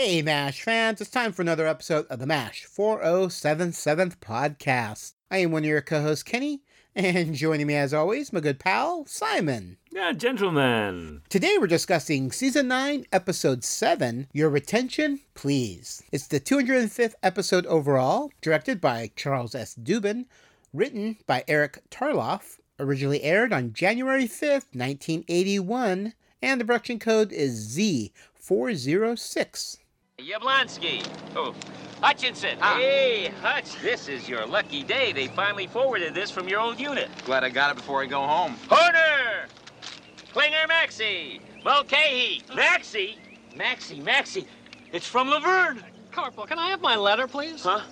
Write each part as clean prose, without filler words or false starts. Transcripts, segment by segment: Hey, MASH fans, it's time for another episode of the MASH 4077th podcast. I am one of your co-hosts, Kenny, and joining me as always, my good pal, Simon. Yeah, gentlemen. Today we're discussing Season 9, Episode 7, Your Retention, Please. It's the 205th episode overall, directed by Charles S. Dubin, written by Eric Tarloff, originally aired on January 5th, 1981, and the production code is Z406. Yablonsky. Oh, Hutchinson. Ah. Hey, Hutch, this is your lucky day. They finally forwarded this from your old unit. Glad I got it before I go home. Horner! Klinger Maxey! Mulcahy! Maxey? Maxey. It's from Laverne. Corporal, can I have my letter, please? Huh?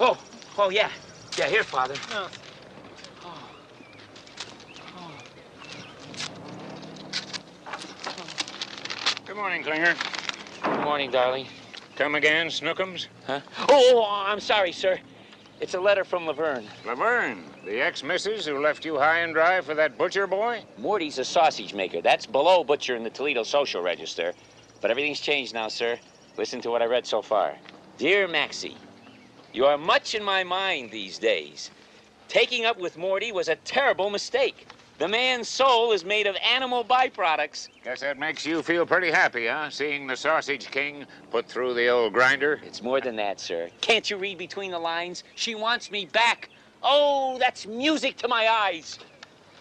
Oh, yeah. Yeah, here, Father. Good morning, Klinger. Good morning, darling. Come again, Snookums? Huh? Oh, I'm sorry, sir. It's a letter from Laverne. Laverne? The ex-missus who left you high and dry for that butcher boy? Morty's a sausage maker. That's below butcher in the Toledo Social Register. But everything's changed now, sir. Listen to what I read so far. Dear Maxie, you are much in my mind these days. Taking up with Morty was a terrible mistake. The man's soul is made of animal byproducts. Guess that makes you feel pretty happy, huh? Seeing the Sausage King put through the old grinder? It's more than that, sir. Can't you read between the lines? She wants me back. Oh, that's music to my eyes.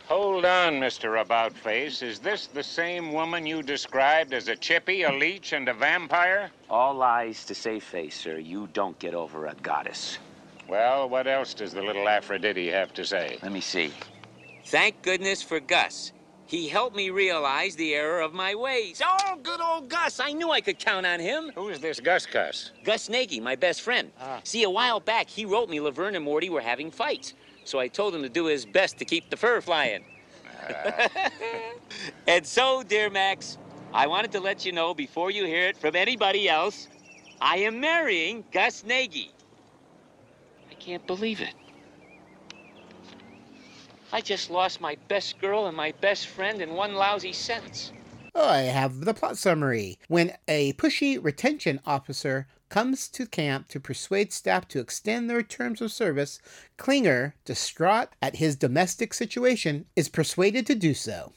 Hold on, Mr. About-Face. Is this the same woman you described as a chippy, a leech, and a vampire? All lies to save face, sir. You don't get over a goddess. Well, what else does the little Aphrodite have to say? Let me see. Thank goodness for Gus. He helped me realize the error of my ways. Oh, good old Gus. I knew I could count on him. Who is this Gus? Gus Nagy, my best friend. See, a while back, he wrote me Laverne and Morty were having fights. So I told him to do his best to keep the fur flying. And so, dear Max, I wanted to let you know before you hear it from anybody else, I am marrying Gus Nagy. I can't believe it. I just lost my best girl and my best friend in one lousy sentence. I have the plot summary. When a pushy retention officer comes to camp to persuade staff to extend their terms of service, Klinger, distraught at his domestic situation, is persuaded to do so.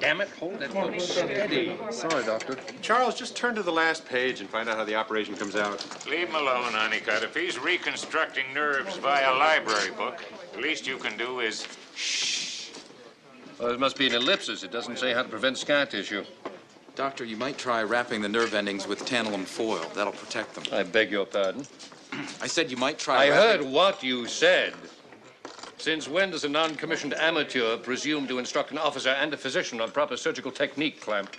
Damn it, hold it. Oh, steady. Sorry, Doctor. Charles, just turn to the last page and find out how the operation comes out. Leave him alone, Honeycutt. If he's reconstructing nerves via library book, the least you can do is shh. Well, it must be an ellipsis. It doesn't say how to prevent scar tissue. Doctor, you might try wrapping the nerve endings with tantalum foil. That'll protect them. I beg your pardon? I said you might try I heard what you said. Since when does a non-commissioned amateur presume to instruct an officer and a physician on proper surgical technique, Clamp?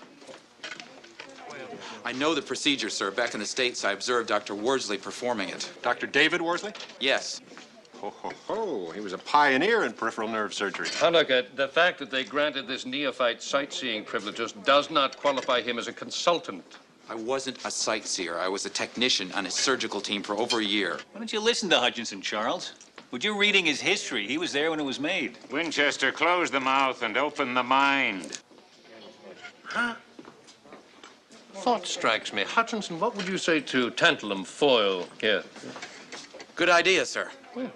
I know the procedure, sir. Back in the States, I observed Dr. Worsley performing it. Dr. David Worsley? Yes. Ho, ho, ho. He was a pioneer in peripheral nerve surgery. Honeycutt, the fact that they granted this neophyte sightseeing privileges does not qualify him as a consultant. I wasn't a sightseer. I was a technician on his surgical team for over a year. Why don't you listen to Hutchinson, Charles? Would you reading his history? He was there when it was made. Winchester, close the mouth and open the mind. Huh? Thought strikes me. Hutchinson, what would you say to tantalum foil here? Good idea, sir. Well,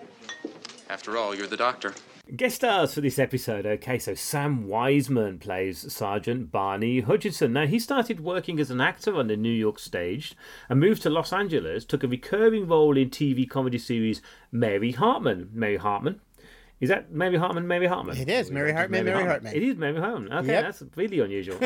after all, you're the doctor. Guest stars for this episode. Okay, so Sam Wiseman plays Sergeant Barney Hutchinson. Now, he started working as an actor on the New York stage and moved to Los Angeles, took a recurring role in TV comedy series Mary Hartman. Mary Hartman? Is that Mary Hartman, Mary Hartman? It is, Mary Hartman. It is Mary Hartman. Okay, yep. That's really unusual.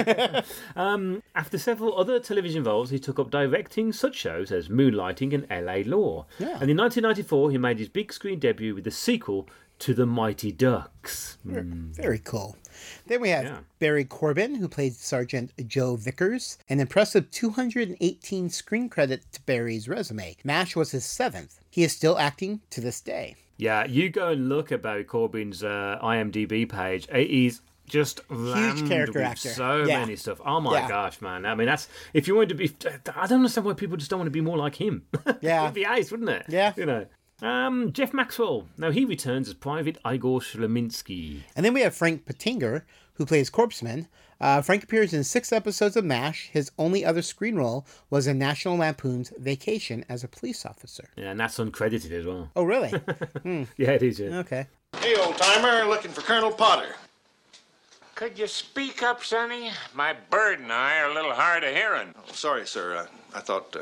After several other television roles, he took up directing such shows as Moonlighting and L.A. Law. Yeah. And in 1994, he made his big screen debut with the sequel to The Mighty Ducks. Very cool. Then we have Barry Corbin, who played Sergeant Joe Vickers. An impressive 218 screen credits to Barry's resume. MASH was his 7th. He is still acting to this day. Yeah, you go and look at Barry Corbin's IMDb page. He's just huge character actor. So many stuff. Oh my gosh, man! I mean, that's if you wanted to be. I don't understand why people just don't want to be more like him. Yeah, it'd be ace, wouldn't it? Yeah, you know. Jeff Maxwell. Now he returns as Private Igor Shleminski. And then we have Frank Pettinger, who plays Corpseman. Frank appears in 6 episodes of MASH. His only other screen role was in National Lampoon's Vacation as a police officer. Yeah, and that's uncredited as well. Oh, really? Yeah, it is, yeah. Okay. Hey, old-timer, looking for Colonel Potter. Could you speak up, Sonny? My bird and I are a little hard of hearing. Oh, sorry, sir. I thought...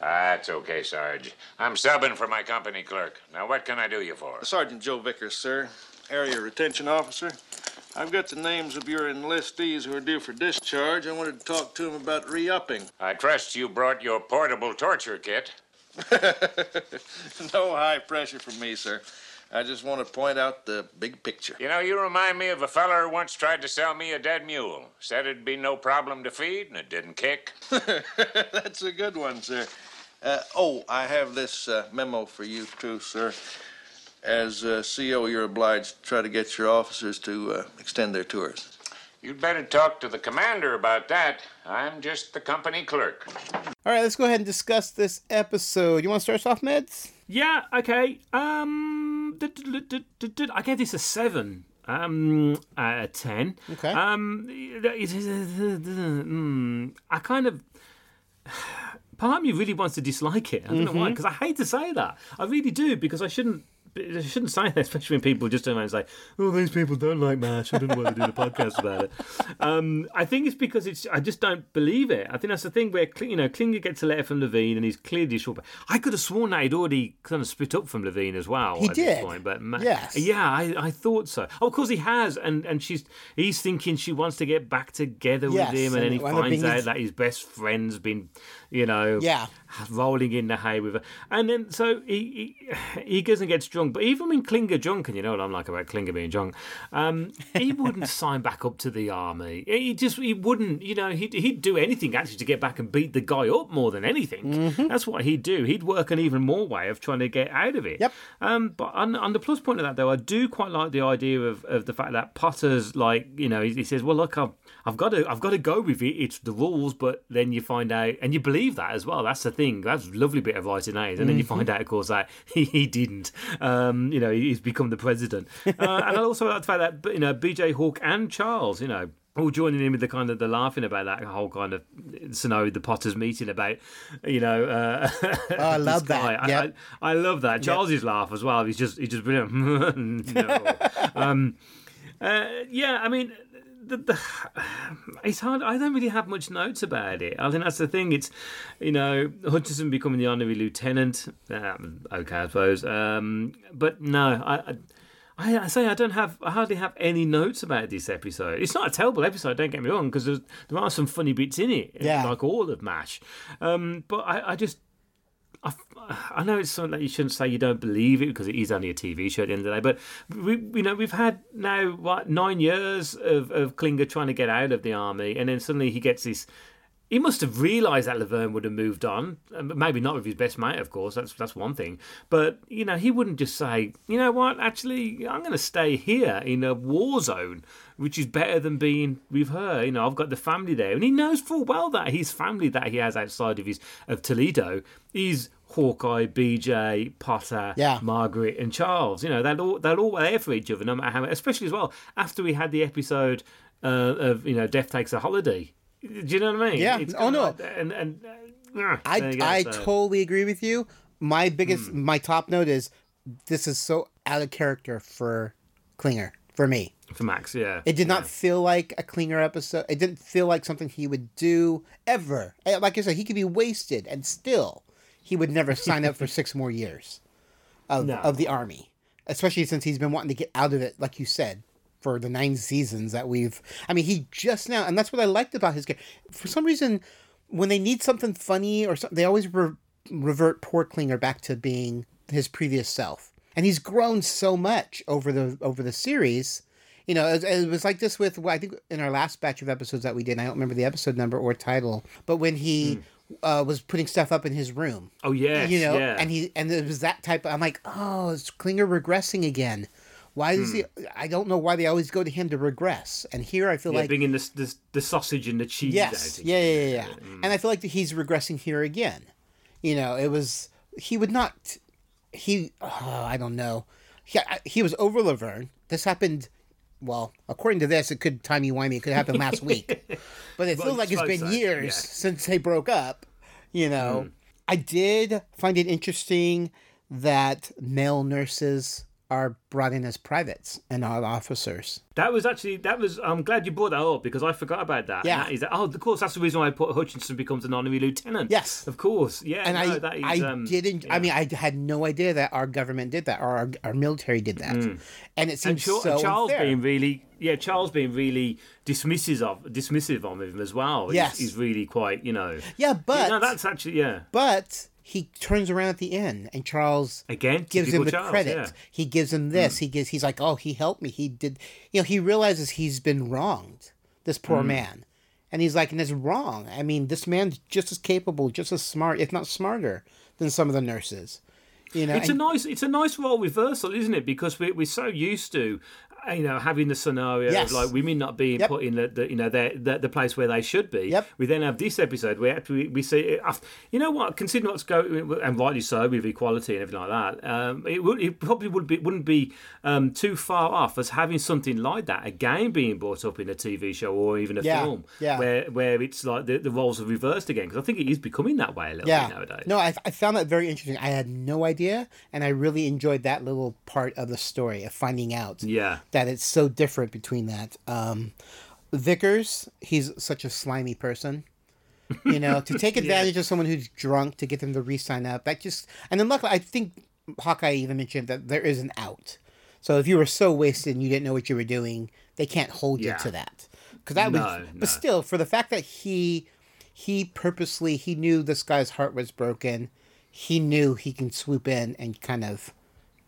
That's okay, Sarge. I'm subbing for my company clerk. Now, what can I do you for? Sergeant Joe Vickers, sir. Area Retention Officer. I've got the names of your enlistees who are due for discharge. I wanted to talk to them about re-upping. I trust you brought your portable torture kit. No high pressure from me, sir. I just want to point out the big picture. You know, you remind me of a feller who once tried to sell me a dead mule. Said it'd be no problem to feed, and it didn't kick. That's a good one, sir. I have this memo for you, too, sir. As CO, you're obliged to try to get your officers to extend their tours. You'd better talk to the commander about that. I'm just the company clerk. All right, let's go ahead and discuss this episode. You want to start us off, Meds? Yeah, okay. I gave this a 7 out of 10. Okay. I kind of... Part of me really wants to dislike it. I don't know why, because I hate to say that. I really do, because I shouldn't say that, especially when people just turn around and say, oh, these people don't like MASH. I don't know why they do the podcast about it. I think it's because I just don't believe it. I think that's the thing where, Klinger gets a letter from Levine and he's clearly short. I could have sworn that he'd already kind of split up from Levine as well. He did. This point, but yes. Yeah, I thought so. Oh, of course he has. And he's thinking she wants to get back together with him. And then he finds out that his best friend's been, rolling in the hay with her. And then, so he goes and gets drunk. But even when Klinger drunk, and you know what I'm like about Klinger being drunk, he wouldn't sign back up to the army. He wouldn't, he'd do anything actually to get back and beat the guy up more than anything. Mm-hmm. That's what he'd do. He'd work an even more way of trying to get out of it. Yep. But on the plus point of that, though, I do quite like the idea of the fact that Potter's like, he says, well, look, I've got to go with it. It's the rules, but then you find out, and you believe that as well. That's the thing. That's a lovely bit of writing, that is. And then you find out, of course, that he didn't. He's become the president. And I also like the fact that, BJ Hawk and Charles, all joining in with the kind of the laughing about that whole kind of scenario, the Potters meeting about, I love that. Yep. I love that. Charles's laugh as well. He's just brilliant. No. I mean, it's hard. I don't really have much notes about it. I think that's the thing. It's, Hutchinson becoming the honorary lieutenant. Okay, I suppose. But no, I hardly have any notes about this episode. It's not a terrible episode, don't get me wrong, because there are some funny bits in it, like all of MASH. But I know it's something that you shouldn't say you don't believe it, because it is only a TV show at the end of the day, but we've had now, what, 9 years of Klinger trying to get out of the army, and then suddenly he gets this... He must have realised that Laverne would have moved on. Maybe not with his best mate, of course. That's one thing. But, he wouldn't just say, you know what, actually, I'm going to stay here in a war zone, which is better than being with her. I've got the family there. And he knows full well that his family that he has outside of Toledo is... Hawkeye, BJ, Potter, Margaret, and Charles. They're all there for each other, no matter how. Especially as well after we had the episode of Death Takes a Holiday. Do you know what I mean? Yeah. I totally agree with you. My biggest, my top note is this is so out of character for Klinger for me. For Max, yeah. It did not feel like a Klinger episode. It didn't feel like something he would do ever. Like I said, he could be wasted and still. He would never sign up for 6 more years of the Army, especially since he's been wanting to get out of it, like you said, for the 9 seasons that we've... I mean, he just now... And that's what I liked about his character. For some reason, when they need something funny or something, they always revert poor Klinger back to being his previous self. And he's grown so much over the series. It was like this with, I think, in our last batch of episodes that we did. And I don't remember the episode number or title, but when he... was putting stuff up in his room. Oh yeah, and it was that type. I'm like, oh, is Klinger regressing again? Why does he? I don't know why they always go to him to regress. And here I feel like bringing the sausage and the cheese. Yes, out again. And I feel like he's regressing here again. He would not I don't know. He was over Laverne. This happened, well, according to this, it could timey-wimey. It could happen last week. But it feels like it's been years since they broke up, you know. Mm. I did find it interesting that male nurses are brought in as privates and not officers. That was I'm glad you brought that up because I forgot about that. Yeah. That is, of course, that's the reason why Hutchinson becomes an honorary lieutenant. Yes. Of course. Yeah. And I had no idea that our government did that or our military did that. Mm. And it seems so Charles unfair. Charles being really dismissive of him as well. Yes. He's really quite, you know. Yeah, but. No, that's actually, yeah. But. He turns around at the end, and Charles again gives him the credit. Yeah. He gives him this. Mm. He's like, oh, he helped me. He did. You know, he realizes he's been wronged. This poor man, and he's like, and it's wrong. I mean, this man's just as capable, just as smart, if not smarter, than some of the nurses. You know, it's a nice role reversal, isn't it? Because we're so used to. You know, having the scenario of like women not being put in the place where they should be. Yep. We then have this episode where we see, you know what? Considering what's going, and rightly so, with equality and everything like that, it probably wouldn't be too far off as having something like that again being brought up in a TV show or even a film where it's like the roles are reversed again because I think it is becoming that way a little bit nowadays. No, I found that very interesting. I had no idea, and I really enjoyed that little part of the story of finding out. Yeah. That it's so different between that. Vickers, he's such a slimy person. You know, to take advantage of someone who's drunk to get them to re-sign up. And then luckily, I think Hawkeye even mentioned that there is an out. So if you were so wasted and you didn't know what you were doing, they can't hold you to that. But still, for the fact that he purposely knew this guy's heart was broken, he knew he can swoop in and kind of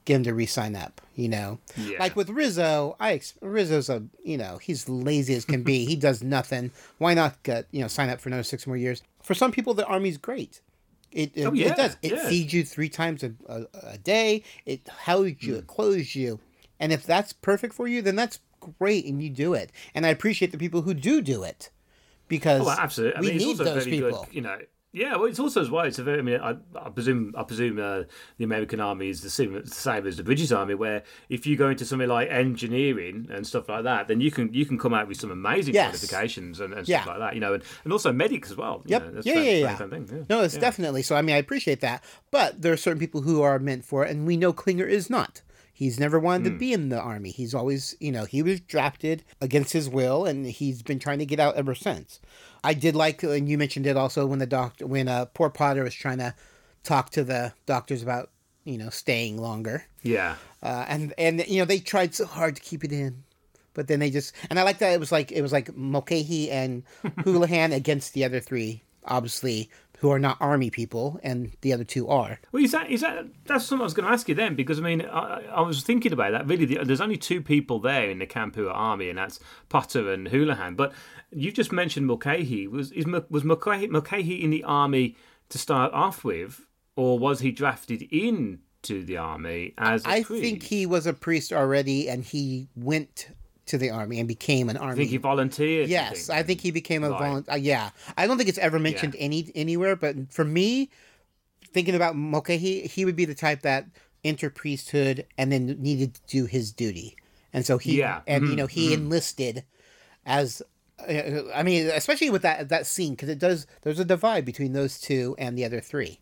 get him to re-sign up, you know. Yeah. Like with Rizzo, Rizzo's a, you know, he's lazy as can be. He does nothing. Why not sign up for another 6 more years? For some people, the Army's great. It does. It feeds you 3 times a day. It housed you. It clothes you. And if that's perfect for you, then that's great, and you do it. And I appreciate the people who do it because absolutely. We need those people. Good, you know. Yeah, well, it's also as well. It's a very. I mean, I presume the American Army is the same as the British Army, where if you go into something like engineering and stuff like that, then you can come out with some amazing qualifications and stuff like that, you know, and also medics as well. Yep. You know, that's the same thing. No, it's definitely so. I mean, I appreciate that, but there are certain people who are meant for it, and we know Klinger is not. He's never wanted to be in the Army. He's always, you know, he was drafted against his will, and he's been trying to get out ever since. I did like, and you mentioned it also, when poor Potter was trying to talk to the doctors about, you know, staying longer. Yeah. And you know, they tried so hard to keep it in, but then they just, and I like that it was like Mulcahy and Houlihan against the other 3, obviously, who are not Army people, and the other 2 are. Well, that's something I was going to ask you then, because, I mean, I was thinking about that. Really, there's only 2 people there in the camp who are Army, and that's Potter and Houlihan. But you just mentioned Mulcahy. Was Mulcahy in the Army to start off with, or was he drafted into the Army as a priest? I think he was a priest already, and he went to the Army and became an Army. I think he volunteered. Yes, I think he became a volunteer. Yeah, I don't think it's ever mentioned anywhere, but for me, thinking about Mulcahy, he would be the type that entered priesthood and then needed to do his duty. And so he enlisted as, I mean, especially with that scene, because there's a divide between those 2 and the other 3.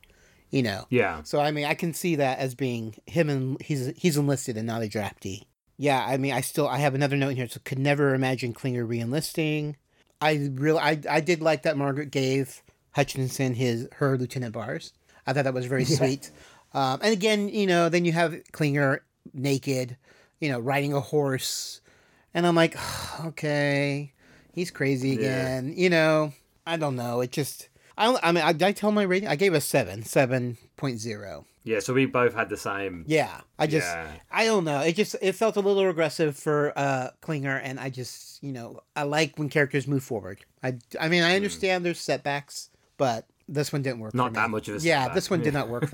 You know? Yeah. So, I mean, I can see that as being him, and he's enlisted and not a draftee. Yeah, I mean, I have another note in here. So could never imagine Klinger re-enlisting. I did like that Margaret gave Hutchinson her lieutenant bars. I thought that was very sweet. And again, you know, then you have Klinger naked, you know, riding a horse, and I'm like, oh, okay, he's crazy again. Yeah. You know, I don't know. It just, did I tell my rating? I gave a 7.0. Yeah, so we both had the same. Yeah, I don't know. It felt a little aggressive for Klinger, and I just, you know, I like when characters move forward. I mean, I understand there's setbacks, but this one didn't work for me. Not that much of a setback. Yeah, this one did not work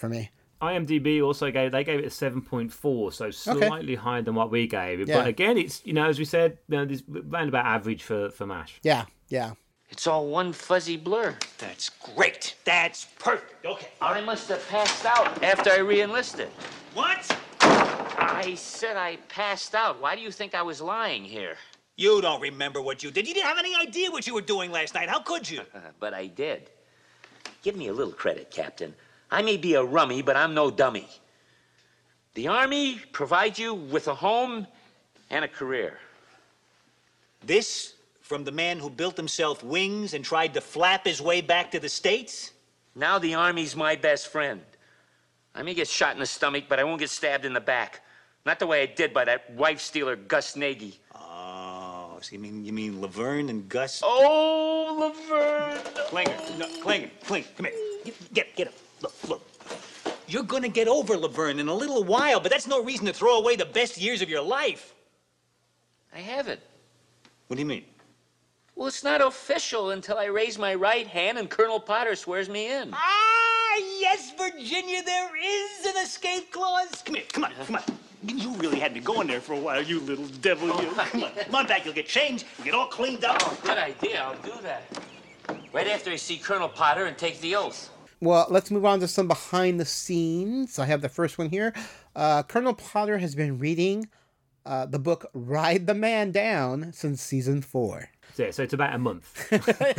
for me. IMDb also gave it a 7.4, so slightly higher than what we gave it. Yeah. But again, it's, you know, as we said, you know, this round about average for MASH. Yeah, yeah. It's all one fuzzy blur. That's great. That's perfect. Okay. I must have passed out after I re-enlisted. What? I said I passed out. Why do you think I was lying here? You don't remember what you did. You didn't have any idea what you were doing last night. How could you? But I did. Give me a little credit, Captain. I may be a rummy, but I'm no dummy. The Army provides you with a home and a career. This from the man who built himself wings and tried to flap his way back to the States? Now the Army's my best friend. I may get shot in the stomach, but I won't get stabbed in the back. Not the way I did by that wife-stealer Gus Nagy. Oh, so you mean Laverne and Gus? Oh, Laverne! Klinger, no, Klinger, come here. Get him. Look. You're gonna get over Laverne in a little while, but that's no reason to throw away the best years of your life. I haven't. What do you mean? Well, it's not official until I raise my right hand and Colonel Potter swears me in. Ah, yes, Virginia, there is an escape clause. Come here, come on. You really had me going there for a while, you little devil, you. Come on back, you'll get changed, you'll get all cleaned up. Oh, good idea, I'll do that. Right after I see Colonel Potter and take the oath. Well, let's move on to some behind the scenes. I have the first one here. Colonel Potter has been reading the book Ride the Man Down since season 4. So it's about a month.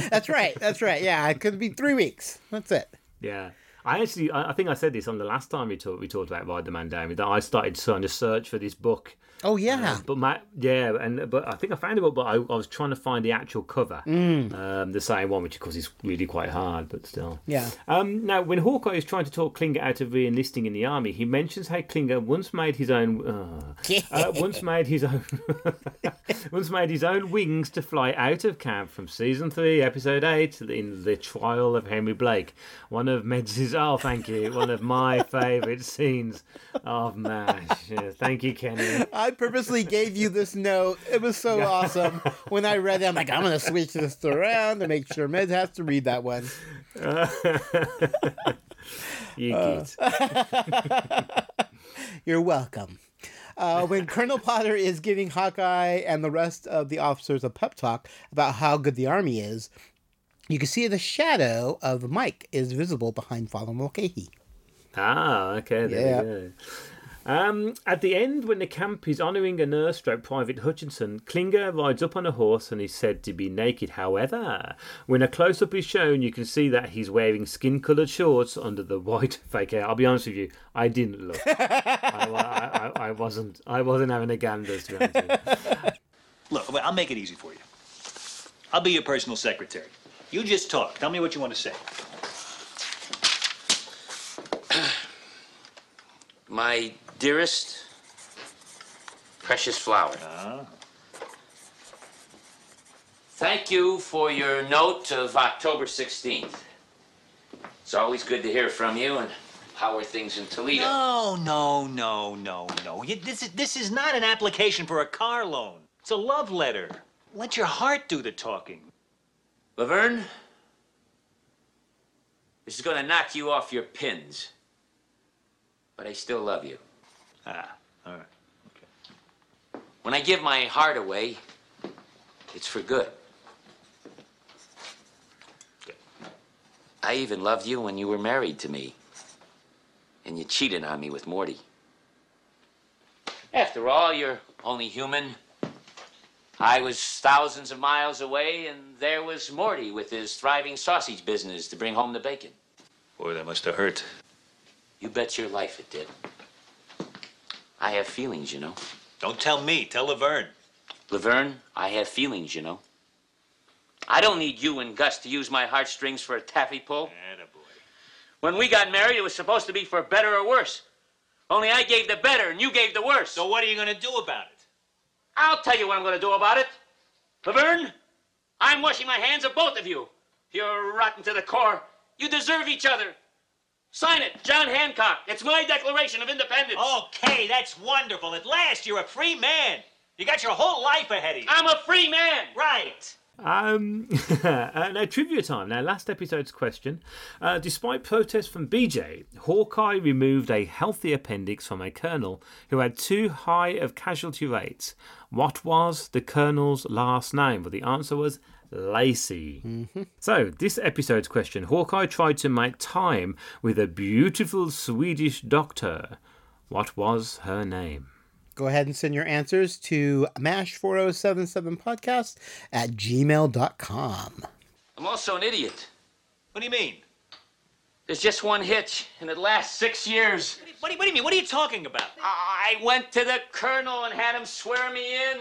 That's right. Yeah, it could be 3 weeks. That's it. Yeah. I think I said this on the last time we talked about Ride the Man Down, that I started trying to search for this book. Oh, yeah. But I think I found it, but I was trying to find the actual cover, the same one, which, of course, is really quite hard, but still. Yeah. Now, when Hawkeye is trying to talk Klinger out of re-enlisting in the Army, he mentions how Klinger once made his own wings to fly out of camp from Season 3, Episode 8, in The Trial of Henry Blake, one of Medz's... Oh, thank you. One of my favourite scenes of MASH. Yeah, thank you, Kenny. I purposely gave you this note. It was so awesome. When I read it, I'm like, I'm going to switch this around to make sure Med has to read that one. You You're welcome. When Colonel Potter is giving Hawkeye and the rest of the officers a pep talk about how good the Army is, you can see the shadow of Mike is visible behind Father Mulcahy. Ah, okay. There you go. At the end, when the camp is honouring a nurse/Private Hutchinson, Klinger rides up on a horse and is said to be naked. However, when a close-up is shown, you can see that he's wearing skin-coloured shorts under the white fake hair. I'll be honest with you, I didn't look. I wasn't having a gander, to be honest with you. Look, I'll make it easy for you. I'll be your personal secretary. You just talk. Tell me what you want to say. My dearest, precious flower. Thank you for your note of October 16th. It's always good to hear from you, and how are things in Toledo? No. This is not an application for a car loan. It's a love letter. Let your heart do the talking. Laverne, this is going to knock you off your pins, but I still love you. Ah, all right. Okay. When I give my heart away, it's for good. Good. I even loved you when you were married to me, and you cheated on me with Morty. After all, you're only human. I was thousands of miles away, and there was Morty with his thriving sausage business to bring home the bacon. Boy, that must have hurt. You bet your life it did. I have feelings, you know. Don't tell me. Tell Laverne. Laverne, I have feelings, you know. I don't need you and Gus to use my heartstrings for a taffy pull. Attaboy. When we got married, it was supposed to be for better or worse. Only I gave the better, and you gave the worse. So what are you going to do about it? I'll tell you what I'm going to do about it. Laverne, I'm washing my hands of both of you. You're rotten to the core. You deserve each other. Sign it, John Hancock. It's my Declaration of Independence. Okay, that's wonderful. At last, you're a free man. You got your whole life ahead of you. I'm a free man. Right. Now, trivia time. Now, last episode's question. Despite protests from BJ, Hawkeye removed a healthy appendix from a colonel who had too high of casualty rates. What was the colonel's last name? Well, the answer was Lacey. Mm-hmm. So, this episode's question. Hawkeye tried to make time with a beautiful Swedish doctor. What was her name? Go ahead and send your answers to mash4077podcast@gmail.com. I'm also an idiot. What do you mean? There's just one hitch, and it lasts 6 years. What do you mean? What are you talking about? I went to the colonel and had him swear me in.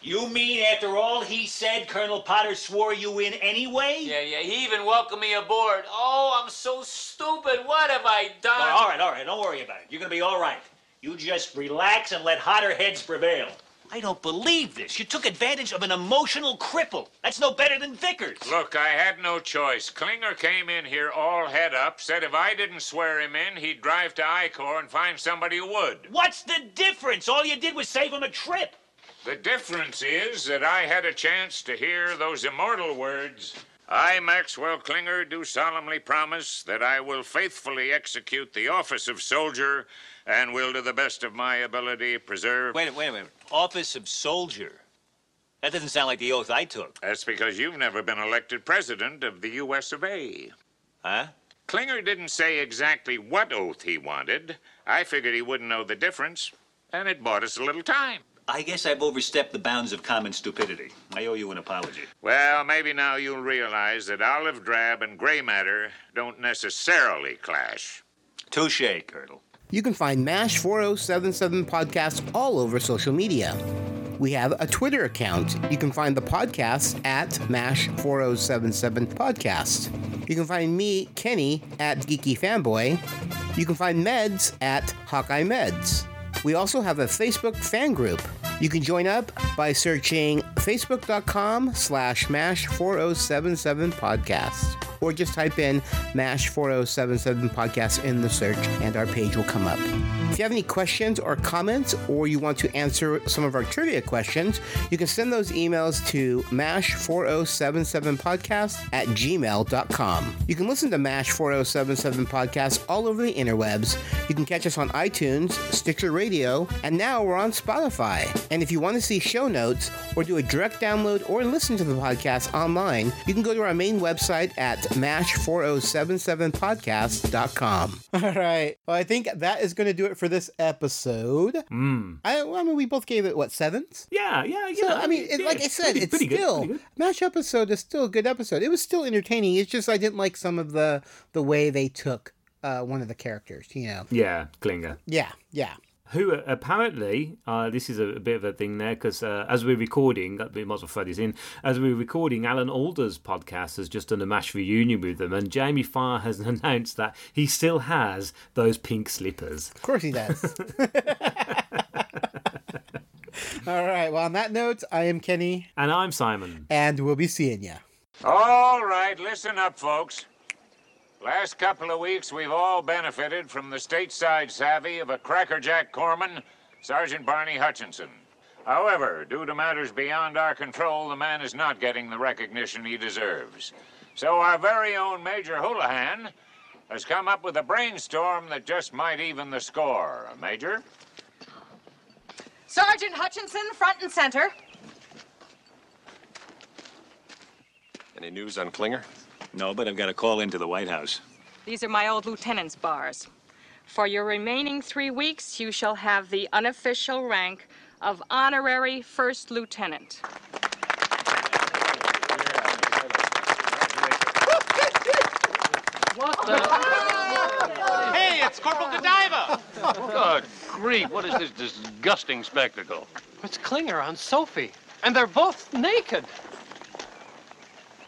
You mean after all he said, Colonel Potter swore you in anyway? Yeah, he even welcomed me aboard. Oh, I'm so stupid. What have I done? Well, all right. Don't worry about it. You're going to be all right. You just relax and let hotter heads prevail. I don't believe this. You took advantage of an emotional cripple. That's no better than Vickers. Look, I had no choice. Klinger came in here all head up, said if I didn't swear him in, he'd drive to ICOR and find somebody who would. What's the difference? All you did was save him a trip. The difference is that I had a chance to hear those immortal words. I, Maxwell Klinger, do solemnly promise that I will faithfully execute the office of soldier and will, to the best of my ability, preserve... Wait a minute. Office of soldier? That doesn't sound like the oath I took. That's because you've never been elected president of the U.S. of A. Huh? Klinger didn't say exactly what oath he wanted. I figured he wouldn't know the difference, and it bought us a little time. I guess I've overstepped the bounds of common stupidity. I owe you an apology. Well, maybe now you'll realize that olive drab and gray matter don't necessarily clash. Touché, Colonel. You can find MASH 4077 podcasts all over social media. We have a Twitter account. You can find the podcast at MASH 4077 podcast. You can find me, Kenny, at Geeky Fanboy. You can find Meds at Hawkeye Meds. We also have a Facebook fan group. You can join up by searching facebook.com/MASH4077podcast. Or just type in MASH 4077 podcast in the search and our page will come up. If you have any questions or comments, or you want to answer some of our trivia questions, you can send those emails to mash4077podcast@gmail.com. You can listen to MASH 4077 podcast all over the interwebs. You can catch us on iTunes, Stitcher Radio, and now we're on Spotify. And if you want to see show notes or do a direct download or listen to the podcast online, you can go to our main website at mash4077podcast.com. All right. Well, I think that is going to do it for this episode. I mean, we both gave it, what, sevens? Yeah. So, I mean, like I said, it's still... MASH episode is still a good episode. It was still entertaining. It's just I didn't like some of the way they took one of the characters, you know? Yeah, Klinger. Yeah. Who apparently, this is a bit of a thing there, because as we're recording, we might as well throw this in, as we're recording, Alan Alda's podcast has just done a MASH reunion with them, and Jamie Farr has announced that he still has those pink slippers. Of course he does. All right, well, on that note, I am Kenny. And I'm Simon. And we'll be seeing you. All right, listen up, folks. Last couple of weeks, we've all benefited from the stateside savvy of a crackerjack corpsman, Sergeant Barney Hutchinson. However, due to matters beyond our control, the man is not getting the recognition he deserves. So our very own Major Houlihan has come up with a brainstorm that just might even the score. Major? Sergeant Hutchinson, front and center. Any news on Klinger? No, but I've got a call into the White House. These are my old lieutenant's bars. For your remaining 3 weeks, you shall have the unofficial rank of honorary first lieutenant. What the? Hey, it's Corporal Godiva! Good grief, what is this disgusting spectacle? It's Klinger on Sophie, and they're both naked.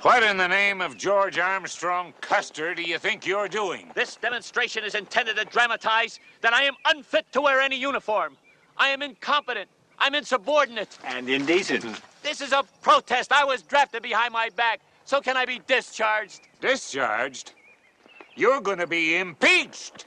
What in the name of George Armstrong Custer do you think you're doing? This demonstration is intended to dramatize that I am unfit to wear any uniform. I am incompetent. I'm insubordinate. And indecent. This is a protest. I was drafted behind my back. So can I be discharged? Discharged? You're going to be impeached.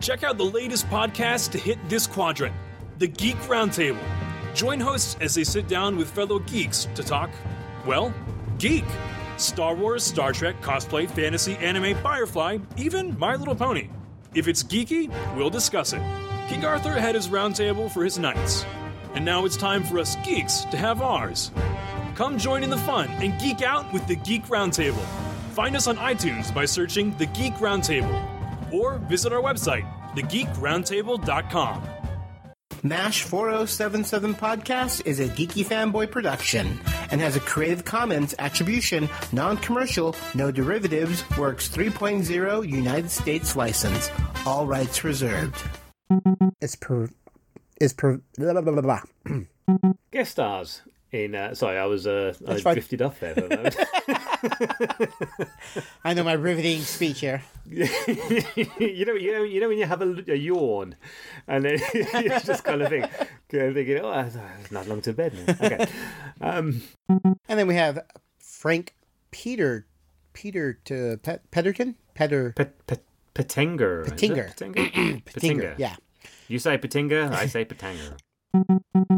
Check out the latest podcast to hit this quadrant, the Geek Roundtable. Join hosts as they sit down with fellow geeks to talk, well, geek. Star Wars, Star Trek, cosplay, fantasy, anime, Firefly, even My Little Pony. If it's geeky, we'll discuss it. King Arthur had his roundtable for his knights. And now it's time for us geeks to have ours. Come join in the fun and geek out with the Geek Roundtable. Find us on iTunes by searching The Geek Roundtable. Or visit our website, thegeekroundtable.com. MASH 4077 Podcast is a Geeky Fanboy production and has a Creative Commons Attribution, Non-Commercial, No Derivatives, Works 3.0 United States license. All rights reserved. Guest stars in... I drifted off there for a moment. I know my riveting speech here. you know when you have a yawn, and then you just kind of thinking, oh, it's not long to bed now. Okay. And then we have Frank Pettinger. Yeah. You say Pettinger, I say Pettinger.